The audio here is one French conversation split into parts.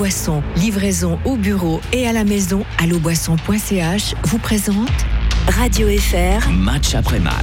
AlloBoisson, livraison au bureau et à la maison. AlloBoisson.ch vous présente Radio FR, match après match.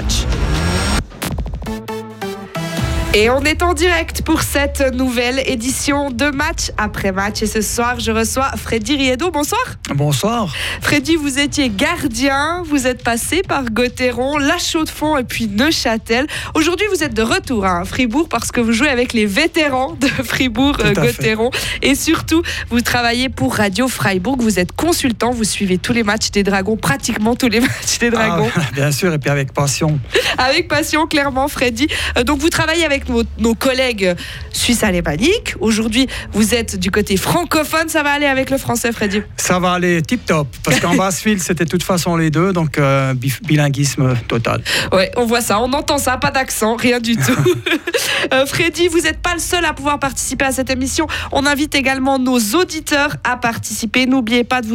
Et on est en direct pour cette nouvelle édition de Match après Match. Et ce soir, je reçois Freddy Riedo. Bonsoir. Bonsoir. Freddy, vous étiez gardien. Vous êtes passé par Gottéron, La Chaux-de-Fonds et puis Neuchâtel. Aujourd'hui, vous êtes de retour à Fribourg parce que vous jouez avec les vétérans de Fribourg Gottéron. Et surtout, vous travaillez pour Radio Freiburg. Vous êtes consultant. Vous suivez tous les matchs des Dragons, pratiquement tous les matchs des Dragons. Ah, bien sûr, et puis avec passion. Avec passion, clairement, Freddy. Donc, vous travaillez avec nos collègues suisses alémaniques. Aujourd'hui, vous êtes du côté francophone. Ça va aller avec le français, Freddy? Ça va aller tip-top, parce qu'en Bassfield, c'était de toute façon les deux, donc bilinguisme total. Ouais, on voit ça, on entend ça, pas d'accent, rien du tout. Freddy, vous n'êtes pas le seul à pouvoir participer à cette émission. On invite également nos auditeurs à participer. N'oubliez pas de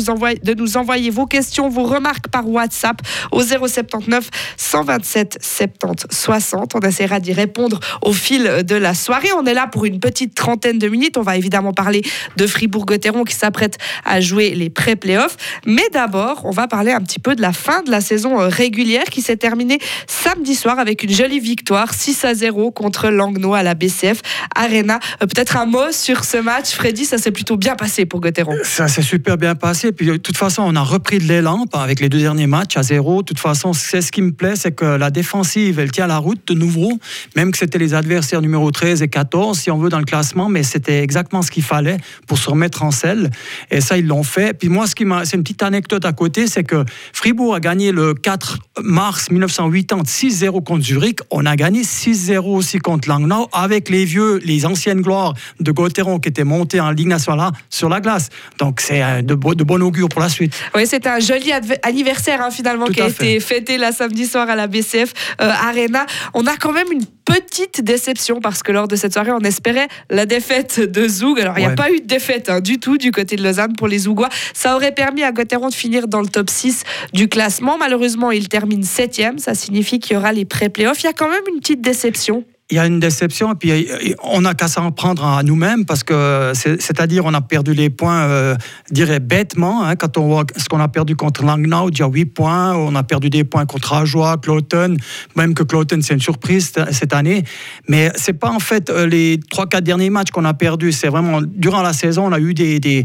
nous envoyer vos questions, vos remarques par WhatsApp au 079 127 70 60. On essaiera d'y répondre au fil de la soirée. On est là pour une petite trentaine de minutes. On va évidemment parler de Fribourg Gottéron qui s'apprête à jouer les pré-playoffs. Mais d'abord, on va parler un petit peu de la fin de la saison régulière qui s'est terminée samedi soir avec une jolie victoire 6-0 contre Langnau à la BCF Arena. Peut-être un mot sur ce match, Freddy. Ça s'est plutôt bien passé pour Gottéron. Ça s'est super bien passé. Puis de toute façon, on a repris de l'élan avec les deux derniers matchs à zéro. De toute façon, c'est ce qui me plaît, c'est que la défensive, elle tient la route de nouveau, même que c'était les adversaires numéro 13 et 14, si on veut, dans le classement, mais c'était exactement ce qu'il fallait pour se remettre en selle. Et ça, ils l'ont fait. Puis moi, c'est une petite anecdote à côté, c'est que Fribourg a gagné le 4 mars 1980 6-0 contre Zurich. On a gagné 6-0 aussi contre Langnau avec les vieux, les anciennes gloires de Gottéron qui étaient montées en Ligue nationale sur la glace. Donc, c'est de bon augure pour la suite. Oui, c'est un joli anniversaire, finalement, qui a été fêté la samedi soir à la BCF Arena. On a quand même une petite déception parce que lors de cette soirée, on espérait la défaite de Zoug. Alors, il n'y a pas eu de défaite du tout du côté de Lausanne pour les Zougois. Ça aurait permis à Gottéron de finir dans le top 6 du classement. Malheureusement, il termine 7e. Ça signifie qu'il y aura les pré-playoffs. Il y a quand même une petite déception. Il y a une déception, et puis on n'a qu'à s'en prendre à nous-mêmes, parce que c'est-à-dire on a perdu les points, je dirais bêtement, quand on voit ce qu'on a perdu contre Langnau, déjà 8 points, on a perdu des points contre Ajoie, Cloten, même que Cloten c'est une surprise cette année, mais c'est pas en fait les 3-4 derniers matchs qu'on a perdu, c'est vraiment durant la saison on a eu des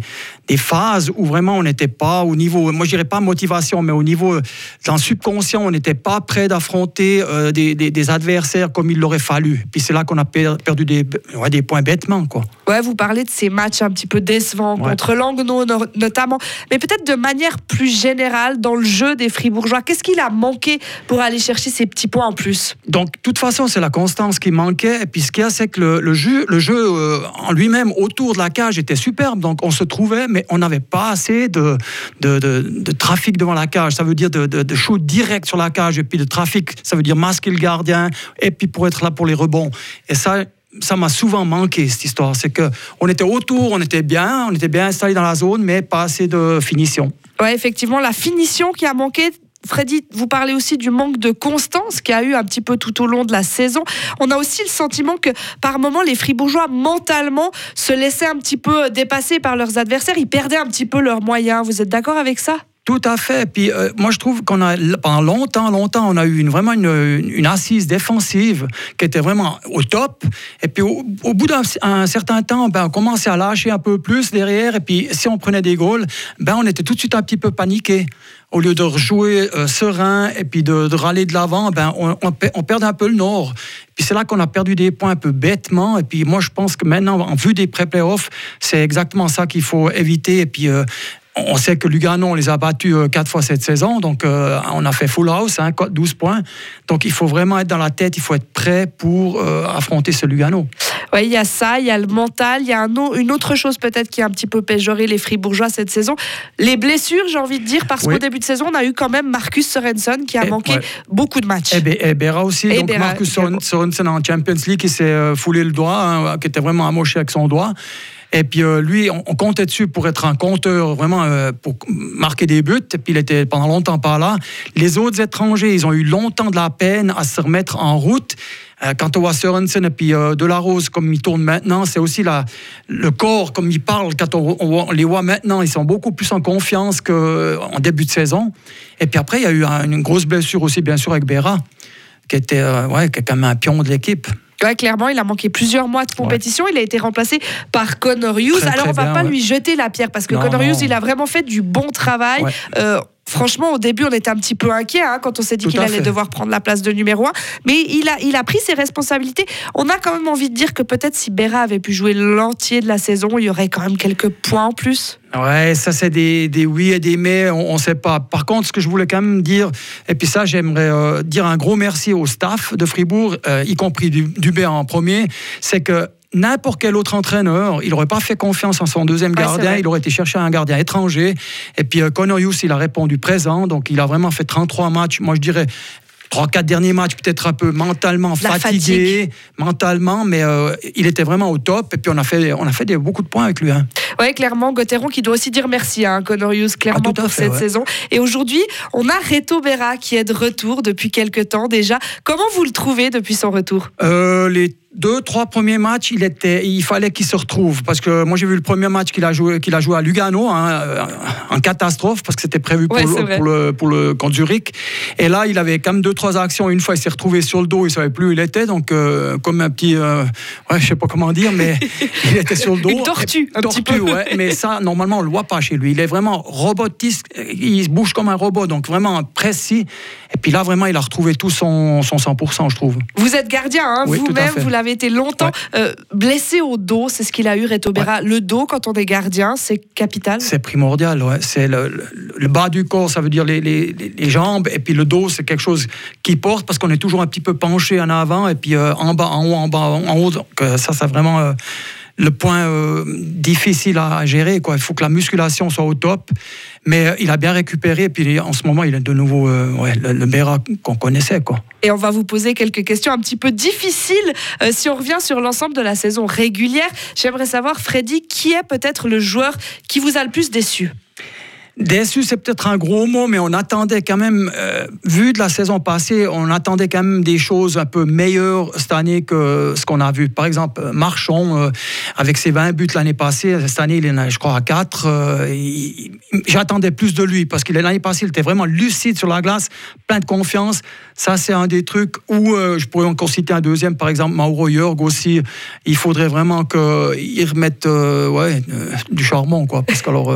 phases où vraiment on n'était pas au niveau, moi je dirais pas motivation, mais au niveau dans le subconscient on n'était pas prêt d'affronter des adversaires comme il l'aurait fallu. Puis c'est là qu'on a perdu des points bêtement, quoi. Ouais, vous parlez de ces matchs un petit peu décevants contre Langnau notamment, mais peut-être de manière plus générale dans le jeu des Fribourgeois. Qu'est-ce qu'il a manqué pour aller chercher ces petits points en plus? Donc, de toute façon, c'est la constance qui manquait. Et puis ce qu'il y a, c'est que le jeu en lui-même autour de la cage était superbe. Donc on se trouvait, mais on n'avait pas assez de trafic devant la cage. Ça veut dire de shoot direct sur la cage. Et puis de trafic, ça veut dire masquer le gardien. Et puis pour être là pour les rebonds. Et ça m'a souvent manqué, cette histoire. C'est qu'on était autour, on était bien installé dans la zone, mais pas assez de finition. Oui, effectivement, la finition qui a manqué. Freddy, vous parlez aussi du manque de constance qu'il y a eu un petit peu tout au long de la saison. On a aussi le sentiment que par moments, les Fribourgeois, mentalement, se laissaient un petit peu dépasser par leurs adversaires. Ils perdaient un petit peu leurs moyens. Vous êtes d'accord avec ça ? Tout à fait. Puis moi, je trouve qu'on a pendant longtemps, on a eu vraiment une assise défensive qui était vraiment au top. Et puis au bout d'un certain temps, on commençait à lâcher un peu plus derrière. Et puis si on prenait des goals, on était tout de suite un petit peu paniqué. Au lieu de rejouer serein et puis de râler de l'avant, on perd un peu le nord. Puis c'est là qu'on a perdu des points un peu bêtement. Et puis moi, je pense que maintenant, en vue des pré-playoffs, c'est exactement ça qu'il faut éviter. Et puis on sait que Lugano, on les a battus 4 fois cette saison, donc on a fait full house, 12 points. Donc il faut vraiment être dans la tête, il faut être prêt pour affronter ce Lugano. Oui, il y a ça, il y a le mental, il y a une autre chose peut-être qui a un petit peu péjoré les Fribourgeois cette saison, les blessures, j'ai envie de dire, parce qu'au début de saison, on a eu quand même Marcus Sorensen qui a manqué beaucoup de matchs. Et Berra aussi, et donc Berra, Marcus Sorensen en Champions League, qui s'est foulé le doigt, qui était vraiment amoché avec son doigt. Et puis lui, on comptait dessus pour être un compteur, vraiment pour marquer des buts. Et puis il était pendant longtemps pas là. Les autres étrangers, ils ont eu longtemps de la peine à se remettre en route. Quant à Sorensen et puis Delarose, comme ils tournent maintenant, c'est aussi le corps, comme ils parlent, quand on les voit maintenant, ils sont beaucoup plus en confiance qu'en début de saison. Et puis après, il y a eu une grosse blessure aussi, bien sûr, avec Berra, qui était quand même un pion de l'équipe. Ouais, clairement, il a manqué plusieurs mois de compétition. Ouais. Il a été remplacé par Conor Hughes. Alors, on ne va pas lui jeter la pierre, parce que Conor Hughes, il a vraiment fait du bon travail. Ouais. Franchement, au début, on était un petit peu inquiets quand on s'est dit qu'il allait devoir prendre la place de numéro 1. Mais il a pris ses responsabilités. On a quand même envie de dire que peut-être si Berra avait pu jouer l'entier de la saison, il y aurait quand même quelques points en plus. Ouais, ça c'est des oui et des mais, on ne sait pas. Par contre, ce que je voulais quand même dire, et puis ça j'aimerais dire un gros merci au staff de Fribourg, y compris Dubé en premier, c'est que n'importe quel autre entraîneur, il n'aurait pas fait confiance en son deuxième gardien, il aurait été chercher un gardien étranger, et puis Conor Hughes, il a répondu présent, donc il a vraiment fait 33 matchs, moi je dirais 3-4 derniers matchs, peut-être un peu mentalement fatigué, mais il était vraiment au top, et puis on a fait beaucoup de points avec lui. Oui, clairement, Gottéron qui doit aussi dire merci à Conor Hughes, clairement, pour cette saison. Et aujourd'hui, on a Reto Berra qui est de retour depuis quelques temps déjà. Comment vous le trouvez depuis son retour? Les 2-3 premiers matchs, il fallait qu'il se retrouve, parce que moi j'ai vu le premier match qu'il a joué à Lugano, en catastrophe, parce que c'était prévu pour le contre Zurich, et là il avait quand même 2-3 actions. Une fois il s'est retrouvé sur le dos, il savait plus où il était, donc comme un petit je sais pas comment dire, mais il était sur le dos, une tortue. Ouais, mais ça normalement on le voit pas chez lui, il est vraiment robotiste, il se bouge comme un robot, donc vraiment précis, et puis là vraiment il a retrouvé tout son 100%, je trouve. Vous êtes gardien, oui, vous-même vous l'avez été longtemps, blessé au dos, c'est ce qu'il a eu, Reto Berra. Le dos, quand on est gardien, c'est capital. C'est primordial, c'est le bas du corps, ça veut dire les jambes, et puis le dos, c'est quelque chose qui porte, parce qu'on est toujours un petit peu penché en avant, et puis en bas, en haut, en bas, en haut, donc ça, c'est vraiment le point difficile à gérer, Il faut que la musculation soit au top, mais il a bien récupéré, et puis en ce moment, il est de nouveau le Berra qu'on connaissait, Et on va vous poser quelques questions un petit peu difficiles si on revient sur l'ensemble de la saison régulière. J'aimerais savoir, Freddy, qui est peut-être le joueur qui vous a le plus déçu ? Déçu, c'est peut-être un gros mot, mais on attendait quand même, vu de la saison passée, on attendait quand même des choses un peu meilleures cette année que ce qu'on a vu. Par exemple, Marchand, avec ses 20 buts l'année passée, cette année, il en a, je crois, à 4. J'attendais plus de lui, parce que l'année passée, il était vraiment lucide sur la glace, plein de confiance. Ça, c'est un des trucs où je pourrais encore citer un deuxième, par exemple, Mauro Jörg aussi. Il faudrait vraiment qu'il remette du charbon, parce qu'alors...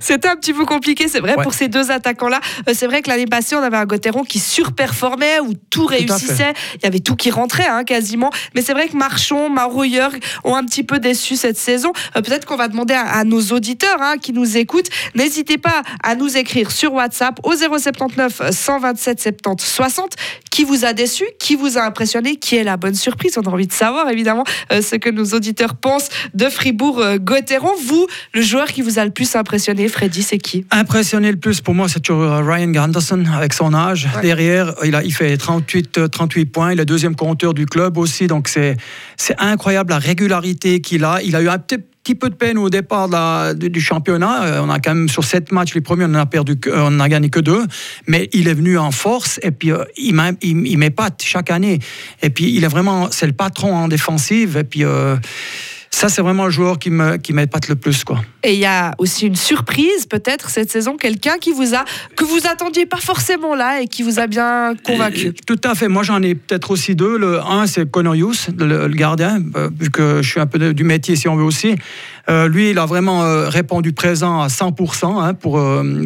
C'était un petit peu compliqué, c'est vrai, pour ces deux attaquants-là. C'est vrai que l'année passée, on avait un Gottéron qui surperformait, où tout réussissait. Il y avait tout qui rentrait, quasiment. Mais c'est vrai que Marchand, Mauro Jörg ont un petit peu déçu cette saison. Peut-être qu'on va demander à nos auditeurs qui nous écoutent. N'hésitez pas à nous écrire sur WhatsApp au 079 127 70 60. Qui vous a déçu? Qui vous a impressionné? Qui est la bonne surprise? On a envie de savoir, évidemment, ce que nos auditeurs pensent de Fribourg Gottéron. Vous, le joueur qui vous a le plus impressionné, Freddy, c'est qui? Impressionné le plus, pour moi, c'est Ryan Gunderson, avec son âge. Ouais. Derrière, il fait 38 points. Il est deuxième compteur du club aussi. Donc, c'est incroyable la régularité qu'il a. Il a eu un petit peu de peine au départ du championnat. On a quand même, sur 7 matchs, les premiers, on n'en a gagné que 2. Mais il est venu en force. Et puis, il m'épate chaque année. Et puis, c'est le patron en défensive. Et puis... ça, c'est vraiment le joueur qui m'épate le plus. Et il y a aussi une surprise, peut-être, cette saison, quelqu'un que vous attendiez pas forcément là et qui vous a bien convaincu. Tout à fait. Moi, j'en ai peut-être aussi 2. Un, c'est Conor Hughes, le gardien, vu que je suis un peu du métier, si on veut aussi. Lui, il a vraiment répondu présent à 100%,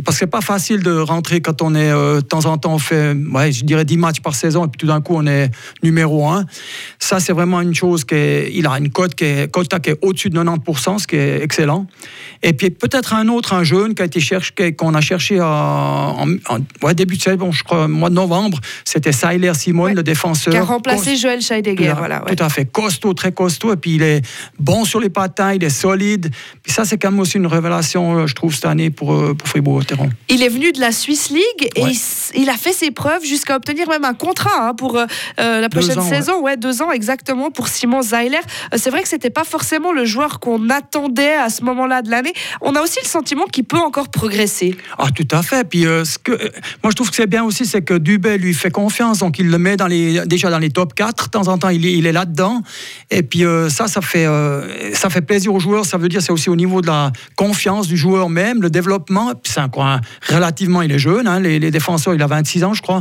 parce que c'est pas facile de rentrer quand on est, de temps en temps, on fait, je dirais 10 matchs par saison, et puis tout d'un coup, on est numéro 1. Ça, c'est vraiment une chose il a une cote qui est au-dessus de 90%, ce qui est excellent. Et puis peut-être un jeune qu'on a cherché en début de saison, je crois, mois de novembre, c'était Zahler Simon, le défenseur. Qui a remplacé Joël Scheidegger. Tout à fait. Costaud, très costaud. Et puis il est bon sur les patins, il est solide. solide. Puis ça, c'est quand même aussi une révélation, je trouve, cette année pour Fribourg Gottéron. Il est venu de la Swiss League et il a fait ses preuves jusqu'à obtenir même un contrat pour la prochaine saison. Ouais, 2 ans exactement pour Simon Zahler. C'est vrai que c'était pas forcément le joueur qu'on attendait à ce moment-là de l'année. On a aussi le sentiment qu'il peut encore progresser. Ah, tout à fait. Puis moi, je trouve que c'est bien aussi, c'est que Dubé lui fait confiance, donc il le met déjà dans les top 4. De temps en temps, il est là-dedans. Et puis ça fait plaisir aux joueurs. Ça veut dire c'est aussi au niveau de la confiance du joueur même, le développement. Puis c'est encore relativement, il est jeune. Hein, les défenseurs, il a 26 ans, je crois.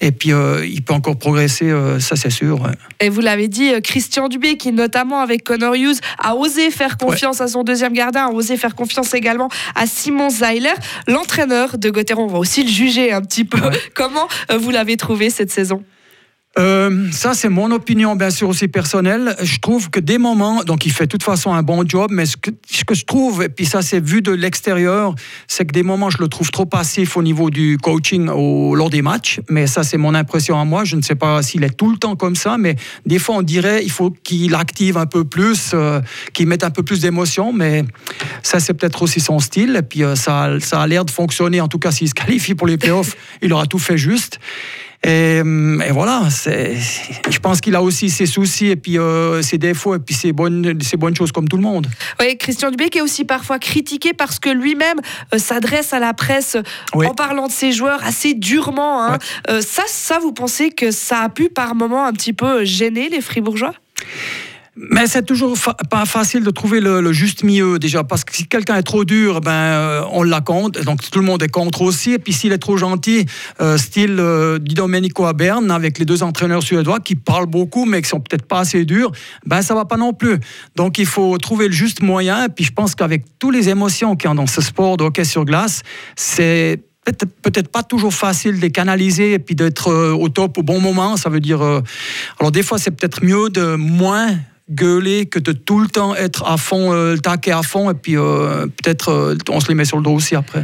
Et puis il peut encore progresser, ça c'est sûr. Ouais. Et vous l'avez dit, Christian Dubé, qui notamment avec Conor Hughes a osé faire confiance à son deuxième gardien, a osé faire confiance également à Simon Zahler, l'entraîneur de Gottéron. On va aussi le juger un petit peu. Comment vous l'avez trouvé cette saison? Ça, c'est mon opinion, bien sûr, aussi personnelle. Je trouve que des moments, donc il fait de toute façon un bon job, mais ce que je trouve, et puis ça, c'est vu de l'extérieur, c'est que des moments, je le trouve trop passif au niveau du coaching lors des matchs, mais ça, c'est mon impression à moi. Je ne sais pas s'il est tout le temps comme ça, mais des fois, on dirait qu'il faut qu'il active un peu plus, qu'il mette un peu plus d'émotion, mais ça, c'est peut-être aussi son style, et puis ça a l'air de fonctionner. En tout cas, s'il se qualifie pour les playoffs, il aura tout fait juste. Et voilà, je pense qu'il a aussi ses soucis et puis ses défauts et puis ses bonnes choses comme tout le monde. Oui, Christian Dubé qui est aussi parfois critiqué parce que lui-même s'adresse à la presse en parlant de ses joueurs assez durement. Hein. Ouais. Ça, vous pensez que ça a pu par moments un petit peu gêner les Fribourgeois ? Mais c'est toujours pas facile de trouver le juste milieu, déjà, parce que si quelqu'un est trop dur, on l'accorde, donc tout le monde est contre aussi, et puis s'il est trop gentil, style Di Domenico à Berne, avec les 2 entraîneurs suédois qui parlent beaucoup, mais qui sont peut-être pas assez durs, ça va pas non plus. Donc il faut trouver le juste moyen, et puis je pense qu'avec toutes les émotions qu'il y a dans ce sport de hockey sur glace, c'est peut-être pas toujours facile de les canaliser et puis d'être au top au bon moment, ça veut dire... Alors des fois, c'est peut-être mieux de moins... gueuler que de tout le temps être à fond, le taquet à fond, et puis peut-être on se les met sur le dos aussi après.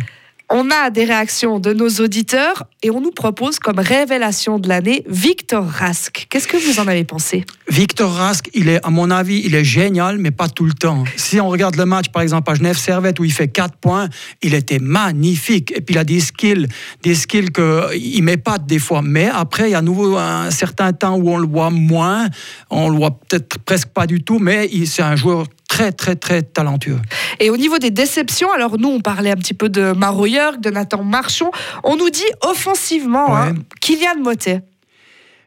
On a des réactions de nos auditeurs et on nous propose comme révélation de l'année Victor Rask. Qu'est-ce que vous en avez pensé? Victor Rask, à mon avis, il est génial, mais pas tout le temps. Si on regarde le match, par exemple, à Genève-Servette, où il fait 4 points, il était magnifique. Et puis, il a des skills qu'il m'épate des fois. Mais après, il y a à nouveau un certain temps où on le voit moins. On le voit peut-être presque pas du tout, mais c'est un joueur très, très, très talentueux. Et au niveau des déceptions, alors nous, on parlait un petit peu de Mauro Jörg, de Nathan Marchand. On nous dit offensivement, Kylian Mottet.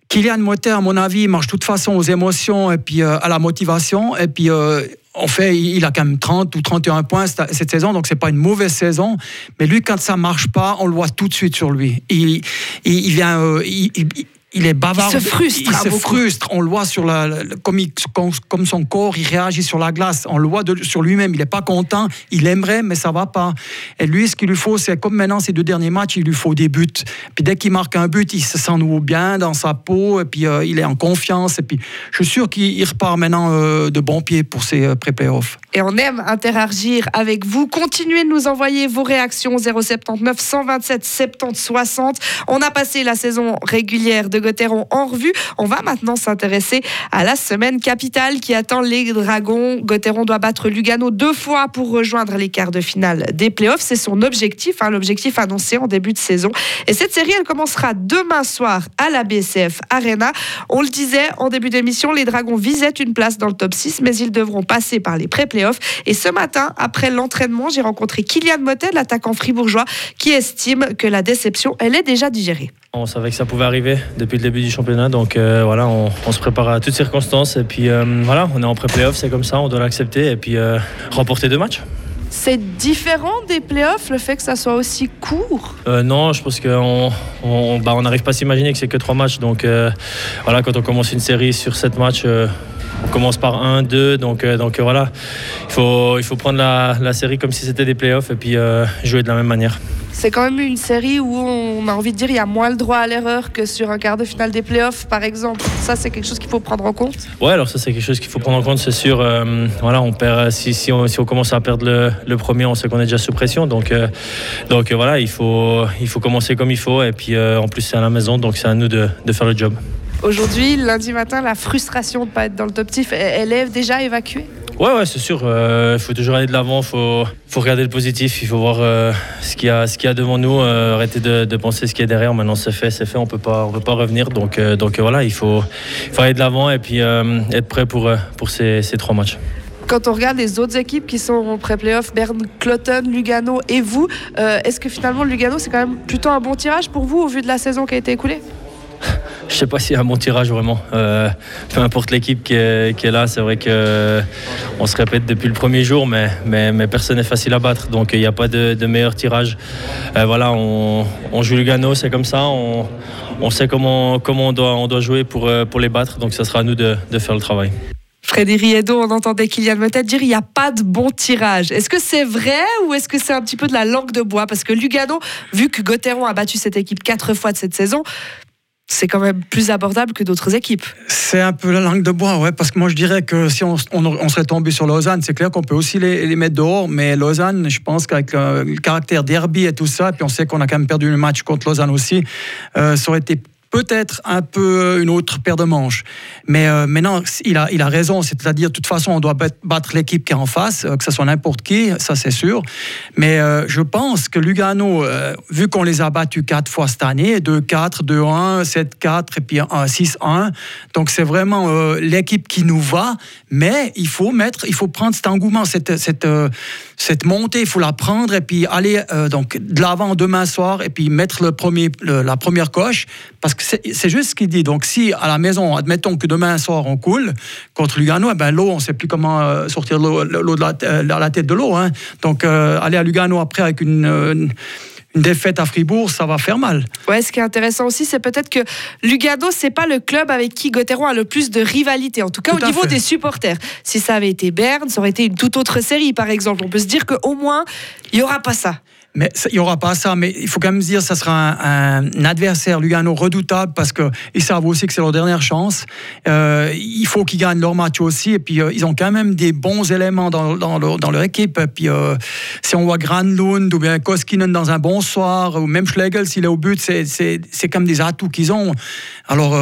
Kylian Mottet, à mon avis, marche de toute façon aux émotions et puis à la motivation. Et puis... en fait, il a quand même 30 ou 31 points cette saison, donc c'est pas une mauvaise saison. Mais lui, quand ça marche pas, on le voit tout de suite sur lui. Il vient, il est bavard. Il se frustre. On le voit sur comme son corps, il réagit sur la glace. On le voit sur lui-même. Il est pas content. Il aimerait, mais ça va pas. Et lui, ce qu'il lui faut, c'est comme maintenant ces 2 derniers matchs, il lui faut des buts. Puis dès qu'il marque un but, il se sent nouveau bien dans sa peau. Et puis il est en confiance. Et puis je suis sûr qu'il repart maintenant de bons pieds pour ses pré-playoffs. Et on aime interagir avec vous. Continuez de nous envoyer vos réactions 079 127 70 60. On a passé la saison régulière de Gottéron en revue. On va maintenant s'intéresser à la semaine capitale qui attend les Dragons. Gottéron doit battre Lugano 2 fois pour rejoindre les quarts de finale des playoffs. C'est son objectif, l'objectif annoncé en début de saison. Et cette série, elle commencera demain soir à la BCF Arena. On le disait en début d'émission, les Dragons visaient une place dans le top 6, mais ils devront passer par les pré-playoffs. Et ce matin, après l'entraînement, j'ai rencontré Kylian Mottet, l'attaquant fribourgeois, qui estime que la déception, elle est déjà digérée. On savait que ça pouvait arriver depuis le début du championnat, donc on se prépare à toutes circonstances et puis on est en pré-playoff, c'est comme ça, on doit l'accepter et puis remporter 2 matchs. C'est différent des playoffs, le fait que ça soit aussi court? Non, je pense qu'on n'arrive pas à s'imaginer que c'est que 3 matchs, donc quand on commence une série sur 7 matchs, on commence par 1, 2, donc il faut prendre la série comme si c'était des playoffs et puis jouer de la même manière. C'est quand même une série où on a envie de dire il y a moins le droit à l'erreur que sur un quart de finale des playoffs, par exemple. Ça, c'est quelque chose qu'il faut prendre en compte? Ouais, alors ça, c'est quelque chose qu'il faut prendre en compte, c'est sûr. On perd, si on commence à perdre le premier, on sait qu'on est déjà sous pression. Donc, il faut commencer comme il faut. Et puis, en plus, c'est à la maison, donc c'est à nous de faire le job. Aujourd'hui, lundi matin, la frustration de ne pas être dans le top 10, elle est déjà évacuée ? Ouais, c'est sûr. Faut toujours aller de l'avant. Faut regarder le positif. Il faut voir ce qu'il y a devant nous. Arrêter de penser ce qu'il y a derrière. Maintenant, c'est fait. On peut pas revenir. Donc voilà, il faut aller de l'avant et puis être prêt pour ces trois matchs. Quand on regarde les autres équipes qui sont en pré-playoff, Berne, Cloten, Lugano et vous, est-ce que finalement Lugano, c'est quand même plutôt un bon tirage pour vous au vu de la saison qui a été écoulée? Je ne sais pas si c'est un bon tirage vraiment. Peu importe l'équipe qui est là, c'est vrai qu'on se répète depuis le premier jour, mais personne n'est facile à battre. Donc il n'y a pas de meilleur tirage. Voilà, on joue Lugano, c'est comme ça. On sait comment on doit jouer pour les battre. Donc ça sera à nous de faire le travail. Freddy Riedo, on entendait Kylian Mottet dire il n'y a pas de bon tirage. Est-ce que c'est vrai ou est-ce que c'est un petit peu de la langue de bois? Parce que Lugano, vu que Gottéron a battu cette équipe 4 fois de cette saison, c'est quand même plus abordable que d'autres équipes. C'est un peu la langue de bois, ouais, parce que moi je dirais que si on serait tombé sur Lausanne, c'est clair qu'on peut aussi les mettre dehors, mais Lausanne, je pense qu'avec le caractère derby et tout ça, puis on sait qu'on a quand même perdu le match contre Lausanne aussi, ça aurait été peut-être un peu une autre paire de manches. Mais non, il a raison. C'est-à-dire, de toute façon, on doit battre l'équipe qui est en face, que ce soit n'importe qui, ça c'est sûr. Mais je pense que Lugano, vu qu'on les a battus 4 fois cette année, 2-4, 2-1, 7-4 et puis 6-1, donc c'est vraiment l'équipe qui nous va, mais il faut prendre cet engouement, cette montée, il faut la prendre et puis aller donc, de l'avant demain soir et puis mettre la première coche, parce que c'est juste ce qu'il dit. Donc si à la maison, admettons que demain soir on coule contre Lugano, eh ben, l'eau, on ne sait plus comment sortir l'eau de la tête de l'eau, hein. Donc aller à Lugano après avec une défaite à Fribourg, ça va faire mal. Ouais, ce qui est intéressant aussi, c'est peut-être que Lugano, c'est pas le club avec qui Gottéron a le plus de rivalité, en tout cas au niveau des supporters. Si ça avait été Berne, ça aurait été une toute autre série, par exemple. On peut se dire qu'au moins, il n'y aura pas ça. Mais il n'y aura pas ça, mais il faut quand même dire que ça sera un adversaire Lugano redoutable, parce qu'ils savent aussi que c'est leur dernière chance. Il faut qu'ils gagnent leur match aussi, et puis ils ont quand même des bons éléments dans leur équipe. Et puis si on voit Granlund ou bien Koskinen dans un bon soir, ou même Schlegel s'il est au but, c'est quand même des atouts qu'ils ont. Alors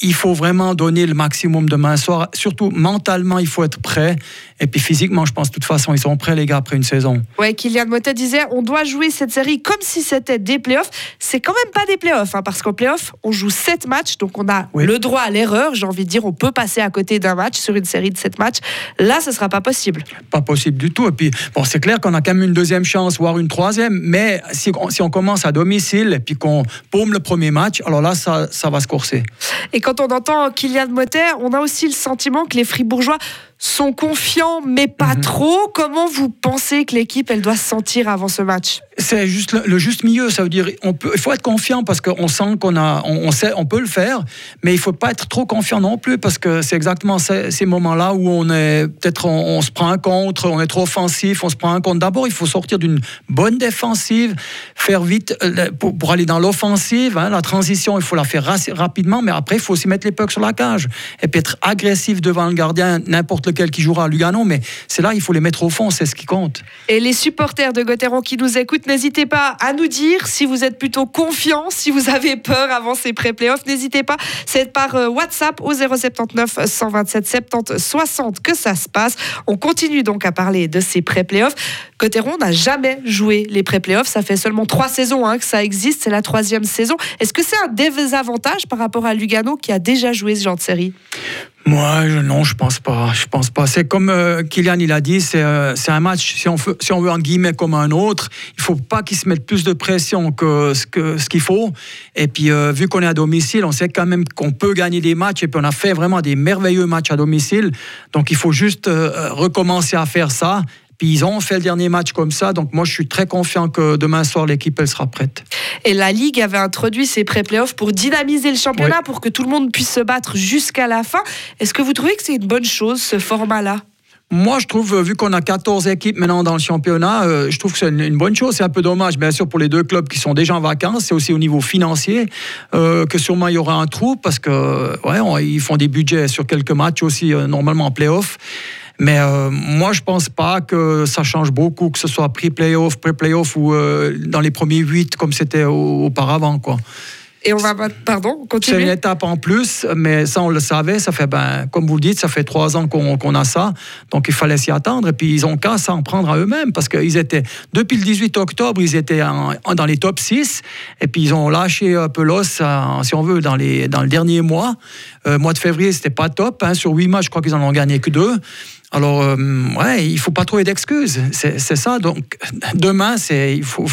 il faut vraiment donner le maximum demain soir, surtout mentalement il faut être prêt, et puis physiquement je pense de toute façon ils sont prêts les gars après une saison. Ouais, Kylian Mottet disait on doit jouer cette série comme si c'était des playoffs. C'est quand même pas des playoffs, hein, parce qu'en playoffs on joue 7 matchs, donc on a le droit à l'erreur, j'ai envie de dire on peut passer à côté d'un match sur une série de 7 matchs, là ce sera pas possible. Pas possible du tout, et puis bon, c'est clair qu'on a quand même une deuxième chance, voire une troisième, mais si on commence à domicile et puis qu'on paume le premier match, alors là ça va se corser. Et quand on entend Kylian Mottet, on a aussi le sentiment que les Fribourgeois sont confiants, mais pas trop. Comment vous pensez que l'équipe, elle doit se sentir avant ce match? C'est juste le juste milieu, ça veut dire il faut être confiant parce qu'on sent qu'on sait, on peut le faire, mais il faut pas être trop confiant non plus parce que c'est exactement ces moments-là où on est peut-être on se prend un contre, on est trop offensif, on se prend un contre. D'abord, il faut sortir d'une bonne défensive, faire vite pour aller dans l'offensive. Hein, la transition, il faut la faire rapidement, mais après il faut aussi mettre les pucks sur la cage et puis être agressif devant le gardien, n'importe lequel qui jouera à Lugano, mais c'est là il faut les mettre au fond, c'est ce qui compte. Et les supporters de Gottéron qui nous écoutent, n'hésitez pas à nous dire si vous êtes plutôt confiants, si vous avez peur avant ces pré-playoffs, n'hésitez pas, c'est par WhatsApp au 079 127 70 60 que ça se passe. On continue donc à parler de ces pré-playoffs. Gottéron n'a jamais joué les pré-playoffs, ça fait seulement 3 saisons hein, que ça existe, c'est la 3e saison. Est-ce que c'est un désavantage par rapport à Lugano qui a déjà joué ce genre de série? Moi, non, je pense pas. C'est comme Kylian il a dit, c'est un match si on veut entre guillemets comme un autre. Il faut pas qu'ils se mettent plus de pression que ce qu'il faut. Et puis vu qu'on est à domicile, on sait quand même qu'on peut gagner des matchs. Et puis on a fait vraiment des merveilleux matchs à domicile. Donc il faut juste recommencer à faire ça. Puis ils ont fait le dernier match comme ça, donc moi je suis très confiant que demain soir l'équipe elle sera prête. Et la Ligue avait introduit ces pré-playoffs pour dynamiser le championnat, pour que tout le monde puisse se battre jusqu'à la fin. Est-ce que vous trouvez que c'est une bonne chose ce format-là? Moi, je trouve, vu qu'on a 14 équipes maintenant dans le championnat, je trouve que c'est une bonne chose. C'est un peu dommage, bien sûr, pour les 2 clubs qui sont déjà en vacances. C'est aussi au niveau financier que sûrement il y aura un trou parce que ils font des budgets sur quelques matchs aussi, normalement en play-off. Mais moi, je pense pas que ça change beaucoup, que ce soit pré-playoff ou dans les premiers 8 comme c'était auparavant, quoi. Et on va continuer. C'est une étape en plus, mais ça on le savait, ça fait, comme vous le dites, ça fait 3 ans qu'on a ça, donc il fallait s'y attendre, et puis ils ont qu'à s'en prendre à eux-mêmes, parce qu'ils étaient, depuis le 18 octobre, ils étaient dans les top 6, et puis ils ont lâché Pelos, si on veut, dans le dernier mois. Mois de février, c'était pas top, hein, sur 8 matchs, je crois qu'ils en ont gagné que 2. Alors, ouais, il ne faut pas trouver d'excuses. C'est ça. Donc, demain, il faut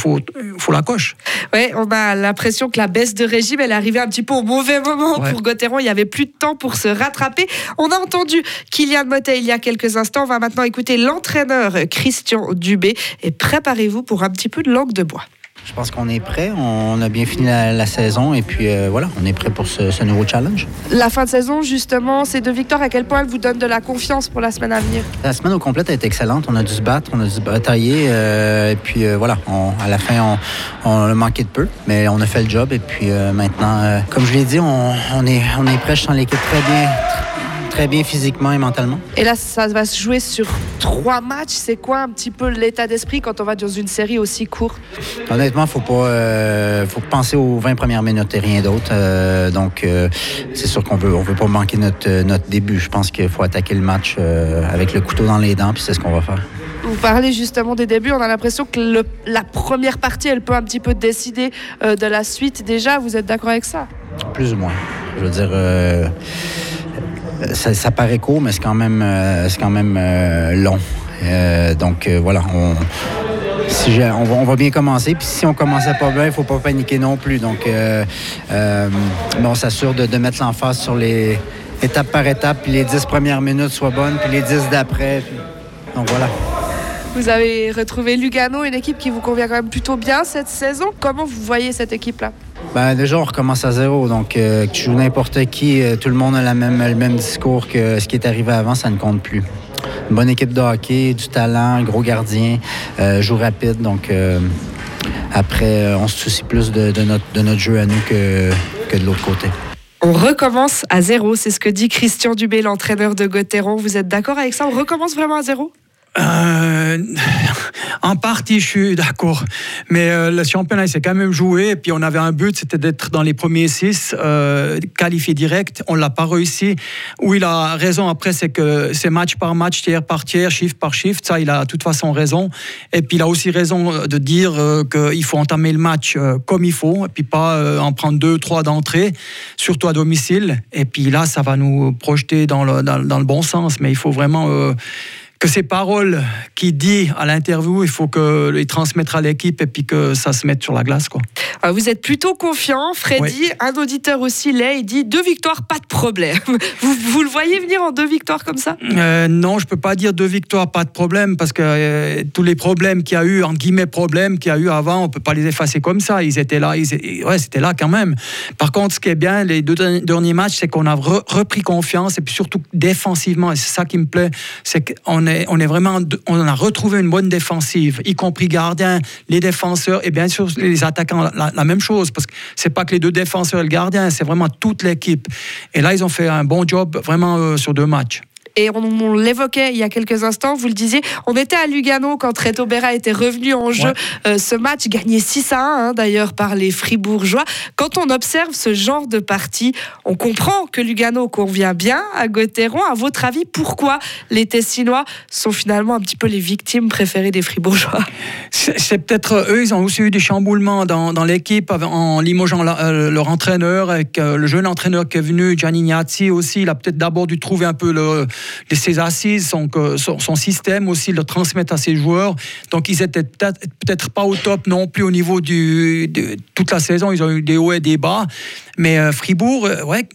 la coche. Oui, on a l'impression que la baisse de régime, elle arrivait un petit peu au mauvais moment pour Gottéron. Il n'y avait plus de temps pour se rattraper. On a entendu Kylian Mottet il y a quelques instants. On va maintenant écouter l'entraîneur Christian Dubé. Et préparez-vous pour un petit peu de langue de bois. Je pense qu'on est prêt, on a bien fini la saison et puis voilà, on est prêt pour ce nouveau challenge. La fin de saison, justement, ces 2 victoires, à quel point elles vous donnent de la confiance pour la semaine à venir? La semaine au complet a été excellente, on a dû se battre, on a dû se batailler et puis voilà, à la fin on a manqué de peu, mais on a fait le job et puis maintenant, comme je l'ai dit, on est prêt, je sens l'équipe très bien physiquement et mentalement. Et là, ça va se jouer sur 3 matchs. C'est quoi un petit peu l'état d'esprit quand on va dans une série aussi courte? Honnêtement, faut penser aux 20 premières minutes et rien d'autre. Donc, c'est sûr qu'on veut pas manquer notre début. Je pense qu'il faut attaquer le match avec le couteau dans les dents, puis c'est ce qu'on va faire. Vous parlez justement des débuts, on a l'impression que la première partie, elle peut un petit peu décider de la suite déjà. Vous êtes d'accord avec ça? Plus ou moins. Je veux dire... Ça paraît court, mais c'est quand même long. Donc, voilà, on va bien commencer. Puis si on commençait pas bien, il faut pas paniquer non plus. Donc, on s'assure de mettre l'emphase sur les étapes par étape, puis les 10 premières minutes soient bonnes, puis les 10 d'après. Puis... Donc, voilà. Vous avez retrouvé Lugano, une équipe qui vous convient quand même plutôt bien cette saison. Comment vous voyez cette équipe-là? Déjà, on recommence à 0. Donc, que tu joues n'importe qui, tout le monde a le même discours que ce qui est arrivé avant, ça ne compte plus. Une bonne équipe de hockey, du talent, gros gardien, joue rapide. Donc, après, on se soucie plus de notre jeu à nous que de l'autre côté. On recommence à 0, c'est ce que dit Christian Dubé, l'entraîneur de Gottéron. Vous êtes d'accord avec ça? On recommence vraiment à 0? En partie, je suis d'accord. Mais le championnat, il s'est quand même joué. Et puis, on avait un but, c'était d'être dans les premiers 6, qualifiés direct. On ne l'a pas réussi. Où il a raison, après, c'est que c'est match par match, tiers par tiers, chiffre par chiffre. Ça, il a de toute façon raison. Et puis, il a aussi raison de dire qu'il faut entamer le match comme il faut. Et puis, pas en prendre 2, 3 d'entrée, surtout à domicile. Et puis là, ça va nous projeter dans le bon sens. Mais il faut vraiment... que ces paroles qu'il dit à l'interview, il faut que les transmettre à l'équipe et puis que ça se mette sur la glace, quoi. Alors vous êtes plutôt confiant, Freddy. Oui. Un auditeur aussi l'est, il dit 2 victoires, pas de problème. Vous le voyez venir en 2 victoires comme ça? Non, je peux pas dire 2 victoires, pas de problème, parce que tous les problèmes qu'il y a eu, entre guillemets problèmes qu'il y a eu avant, on peut pas les effacer comme ça. Ils étaient là, c'était là quand même. Par contre, ce qui est bien, les 2 derniers matchs, c'est qu'on a repris confiance et puis surtout défensivement. Et c'est ça qui me plaît, c'est qu'on on a retrouvé une bonne défensive, y compris gardien, les défenseurs et bien sûr les attaquants, la même chose, parce que c'est pas que les 2 défenseurs et le gardien, c'est vraiment toute l'équipe. Et là, ils ont fait un bon job vraiment sur 2 matchs. Et on l'évoquait il y a quelques instants, vous le disiez, on était à Lugano quand Reto Berra était revenu en jeu. Ce match gagné 6-1 d'ailleurs par les Fribourgeois. Quand on observe ce genre de partie, on comprend que Lugano convient bien à Gottéron. À votre avis, pourquoi les Tessinois sont finalement un petit peu les victimes préférées des Fribourgeois? C'est peut-être eux, ils ont aussi eu des chamboulements dans l'équipe en limogeant leur entraîneur, avec le jeune entraîneur qui est venu, Gianni Gnazzi aussi. Il a peut-être d'abord dû trouver un peu ses assises, son système aussi, le transmettre à ses joueurs. Donc ils étaient peut-être pas au top non plus au niveau de toute la saison. Ils ont eu des hauts et des bas, mais Fribourg,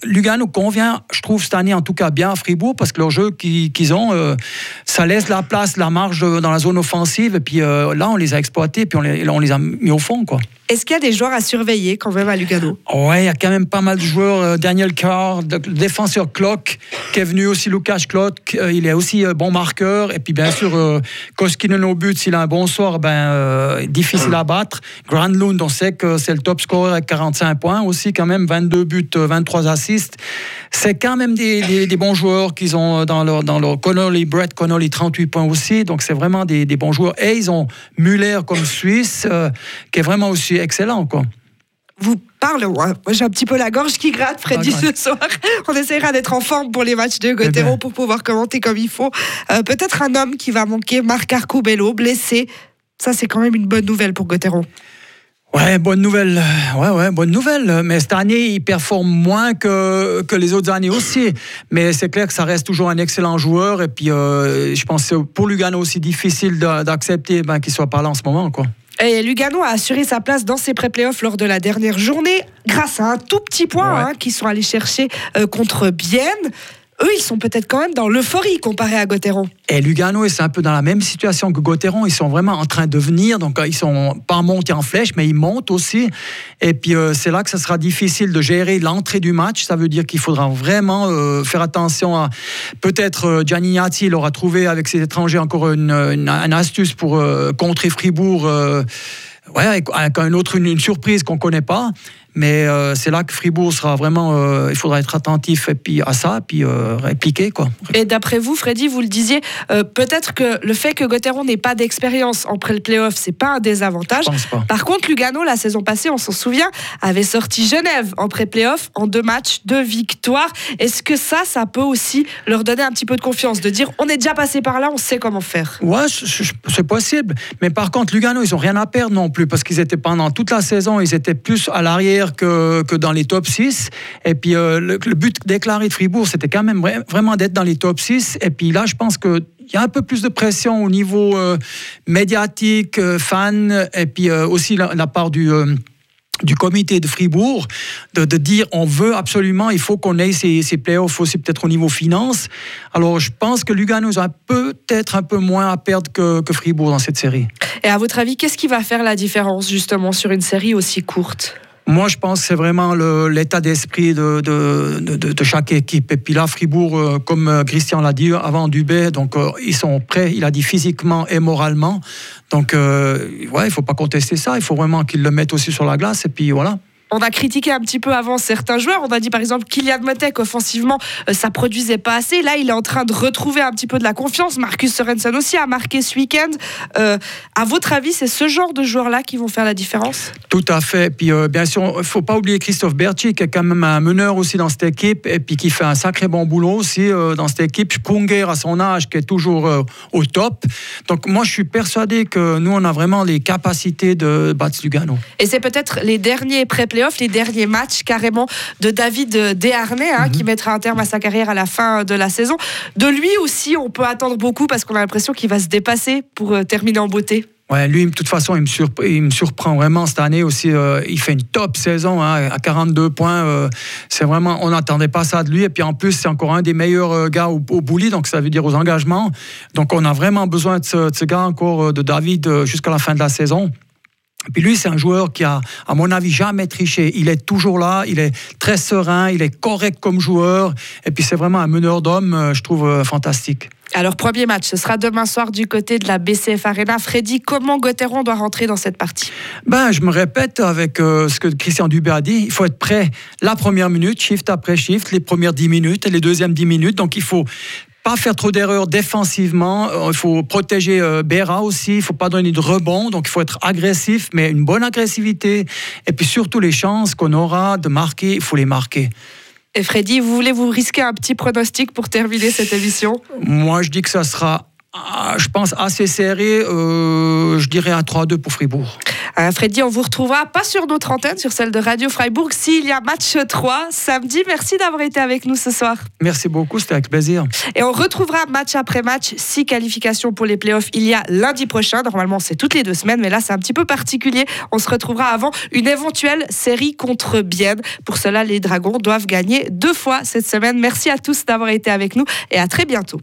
Lugano convient, je trouve, cette année en tout cas bien à Fribourg, parce que leur jeu qu'ils ont, ça laisse la place, la marge dans la zone offensive, et puis là on les a exploités, puis on les a mis au fond, quoi. Est-ce qu'il y a des joueurs à surveiller quand même à Lugano? Oui, il y a quand même pas mal de joueurs. Daniel Carr, le défenseur Klock, qui est venu aussi, Lucas Klock, il est aussi bon marqueur. Et puis bien sûr, Koskinen au but, s'il a un bon sort, difficile à battre. Granlund, on sait que c'est le top scorer avec 45 points aussi quand même, 22 buts, 23 assists. C'est quand même des bons joueurs qu'ils ont dans leur Connolly, Brett Connolly, 38 points aussi. Donc c'est vraiment des bons joueurs. Et ils ont Müller comme Suisse, qui est vraiment aussi excellent, quoi. vous parle. Ouais. Moi, j'ai un petit peu la gorge qui gratte, Freddy, ce soir. On essaiera d'être en forme pour les matchs de Gottéron pour pouvoir commenter comme il faut. Peut-être un homme qui va manquer, Marc Arcoubello, blessé. Ça, c'est quand même une bonne nouvelle pour Gottéron. Ouais, bonne nouvelle. Ouais, bonne nouvelle. Mais cette année, il performe moins que les autres années aussi. Mais c'est clair que ça reste toujours un excellent joueur. Et puis, je pense que pour Lugano aussi difficile d'accepter qu'il soit pas là en ce moment, quoi. Et Lugano a assuré sa place dans ses pré-playoffs lors de la dernière journée grâce à un tout petit point qu'ils sont allés chercher contre Bienne. Eux, ils sont peut-être quand même dans l'euphorie comparé à Gottéron. Et Lugano, c'est un peu dans la même situation que Gottéron. Ils sont vraiment en train de venir. Donc, ils ne sont pas montés en flèche, mais ils montent aussi. Et puis, c'est là que ça sera difficile de gérer l'entrée du match. Ça veut dire qu'il faudra vraiment faire attention à... Peut-être Giannignati, il aura trouvé avec ses étrangers encore une astuce pour contrer Fribourg. Avec une surprise qu'on ne connaît pas. Mais c'est là que Fribourg sera vraiment... il faudra être attentif et puis à ça, puis répliquer, quoi. Et d'après vous, Freddy, vous le disiez, peut-être que le fait que Gottéron n'ait pas d'expérience en pré-playoff, c'est pas un désavantage. Je pense pas. Par contre, Lugano, la saison passée, on s'en souvient, avait sorti Genève en pré-playoff en 2 matchs, 2 victoires. Est-ce que ça peut aussi leur donner un petit peu de confiance, de dire, on est déjà passé par là, on sait comment faire? Ouais, c'est possible. Mais par contre, Lugano, ils n'ont rien à perdre non plus, parce qu'ils étaient pendant toute la saison, ils étaient plus à l'arrière que dans les top 6. Et puis le but déclaré de Fribourg, c'était quand même vraiment d'être dans les top 6. Et puis là, je pense qu'il y a un peu plus de pression au niveau médiatique, fan, et puis aussi la part du comité de Fribourg, de dire on veut absolument, il faut qu'on ait ces playoffs aussi peut-être au niveau finance. Alors je pense que Lugano a peut-être un peu moins à perdre que Fribourg dans cette série. Et à votre avis, qu'est-ce qui va faire la différence justement sur une série aussi courte ? Moi, je pense que c'est vraiment l'état d'esprit de chaque équipe. Et puis là, Fribourg, comme Christian l'a dit avant Dubé, donc ils sont prêts, il a dit physiquement et moralement. Donc, il ne faut pas contester ça. Il faut vraiment qu'ils le mettent aussi sur la glace. Et puis voilà. On a critiqué un petit peu avant certains joueurs. On a dit par exemple Kylian Mottet offensivement, ça produisait pas assez. Là, il est en train de retrouver un petit peu de la confiance. Marcus Sorensen aussi a marqué ce week-end. À votre avis, c'est ce genre de joueurs-là qui vont faire la différence ? Tout à fait. Puis bien sûr, faut pas oublier Christophe Berti, qui est quand même un meneur aussi dans cette équipe, et puis qui fait un sacré bon boulot aussi dans cette équipe. Sprunger à son âge, qui est toujours au top. Donc moi, je suis persuadé que nous, on a vraiment les capacités de battre Lugano. Et c'est peut-être les derniers pré-playoffs, les derniers matchs carrément de David Desharnais, qui mettra un terme à sa carrière à la fin de la saison. De lui aussi, on peut attendre beaucoup parce qu'on a l'impression qu'il va se dépasser pour terminer en beauté. Ouais, lui, de toute façon, il me surprend vraiment cette année aussi. Il fait une top saison à 42 points. C'est vraiment, on n'attendait pas ça de lui. Et puis en plus, c'est encore un des meilleurs gars au bully, donc ça veut dire aux engagements. Donc on a vraiment besoin de ce gars encore, de David, jusqu'à la fin de la saison. Et puis lui, c'est un joueur qui a, à mon avis, jamais triché. Il est toujours là, il est très serein, il est correct comme joueur. Et puis c'est vraiment un meneur d'hommes, je trouve, fantastique. Alors, premier match, ce sera demain soir du côté de la BCF Arena. Freddy, comment Gottéron doit rentrer dans cette partie ? Je me répète avec ce que Christian Dubé a dit, il faut être prêt la première minute, shift après shift, les premières 10 minutes et les deuxièmes 10 minutes. Donc, il faut... pas faire trop d'erreurs défensivement, il faut protéger Berra aussi, il ne faut pas donner de rebond, donc il faut être agressif, mais une bonne agressivité, et puis surtout les chances qu'on aura de marquer, il faut les marquer. Et Freddy, vous risquer un petit pronostic pour terminer cette émission ? Moi je dis que ça sera, je pense, assez serré, je dirais un 3-2 pour Fribourg. Freddy, on vous retrouvera pas sur notre antenne, sur celle de Radio Freiburg, s'il y a match 3 samedi. Merci d'avoir été avec nous ce soir. Merci beaucoup, c'était avec plaisir. Et on retrouvera match après match, 6 qualifications pour les playoffs. Il y a lundi prochain, normalement c'est toutes les 2 semaines, mais là c'est un petit peu particulier. On se retrouvera avant une éventuelle série contre Bienne. Pour cela, les Dragons doivent gagner 2 fois cette semaine. Merci à tous d'avoir été avec nous et à très bientôt.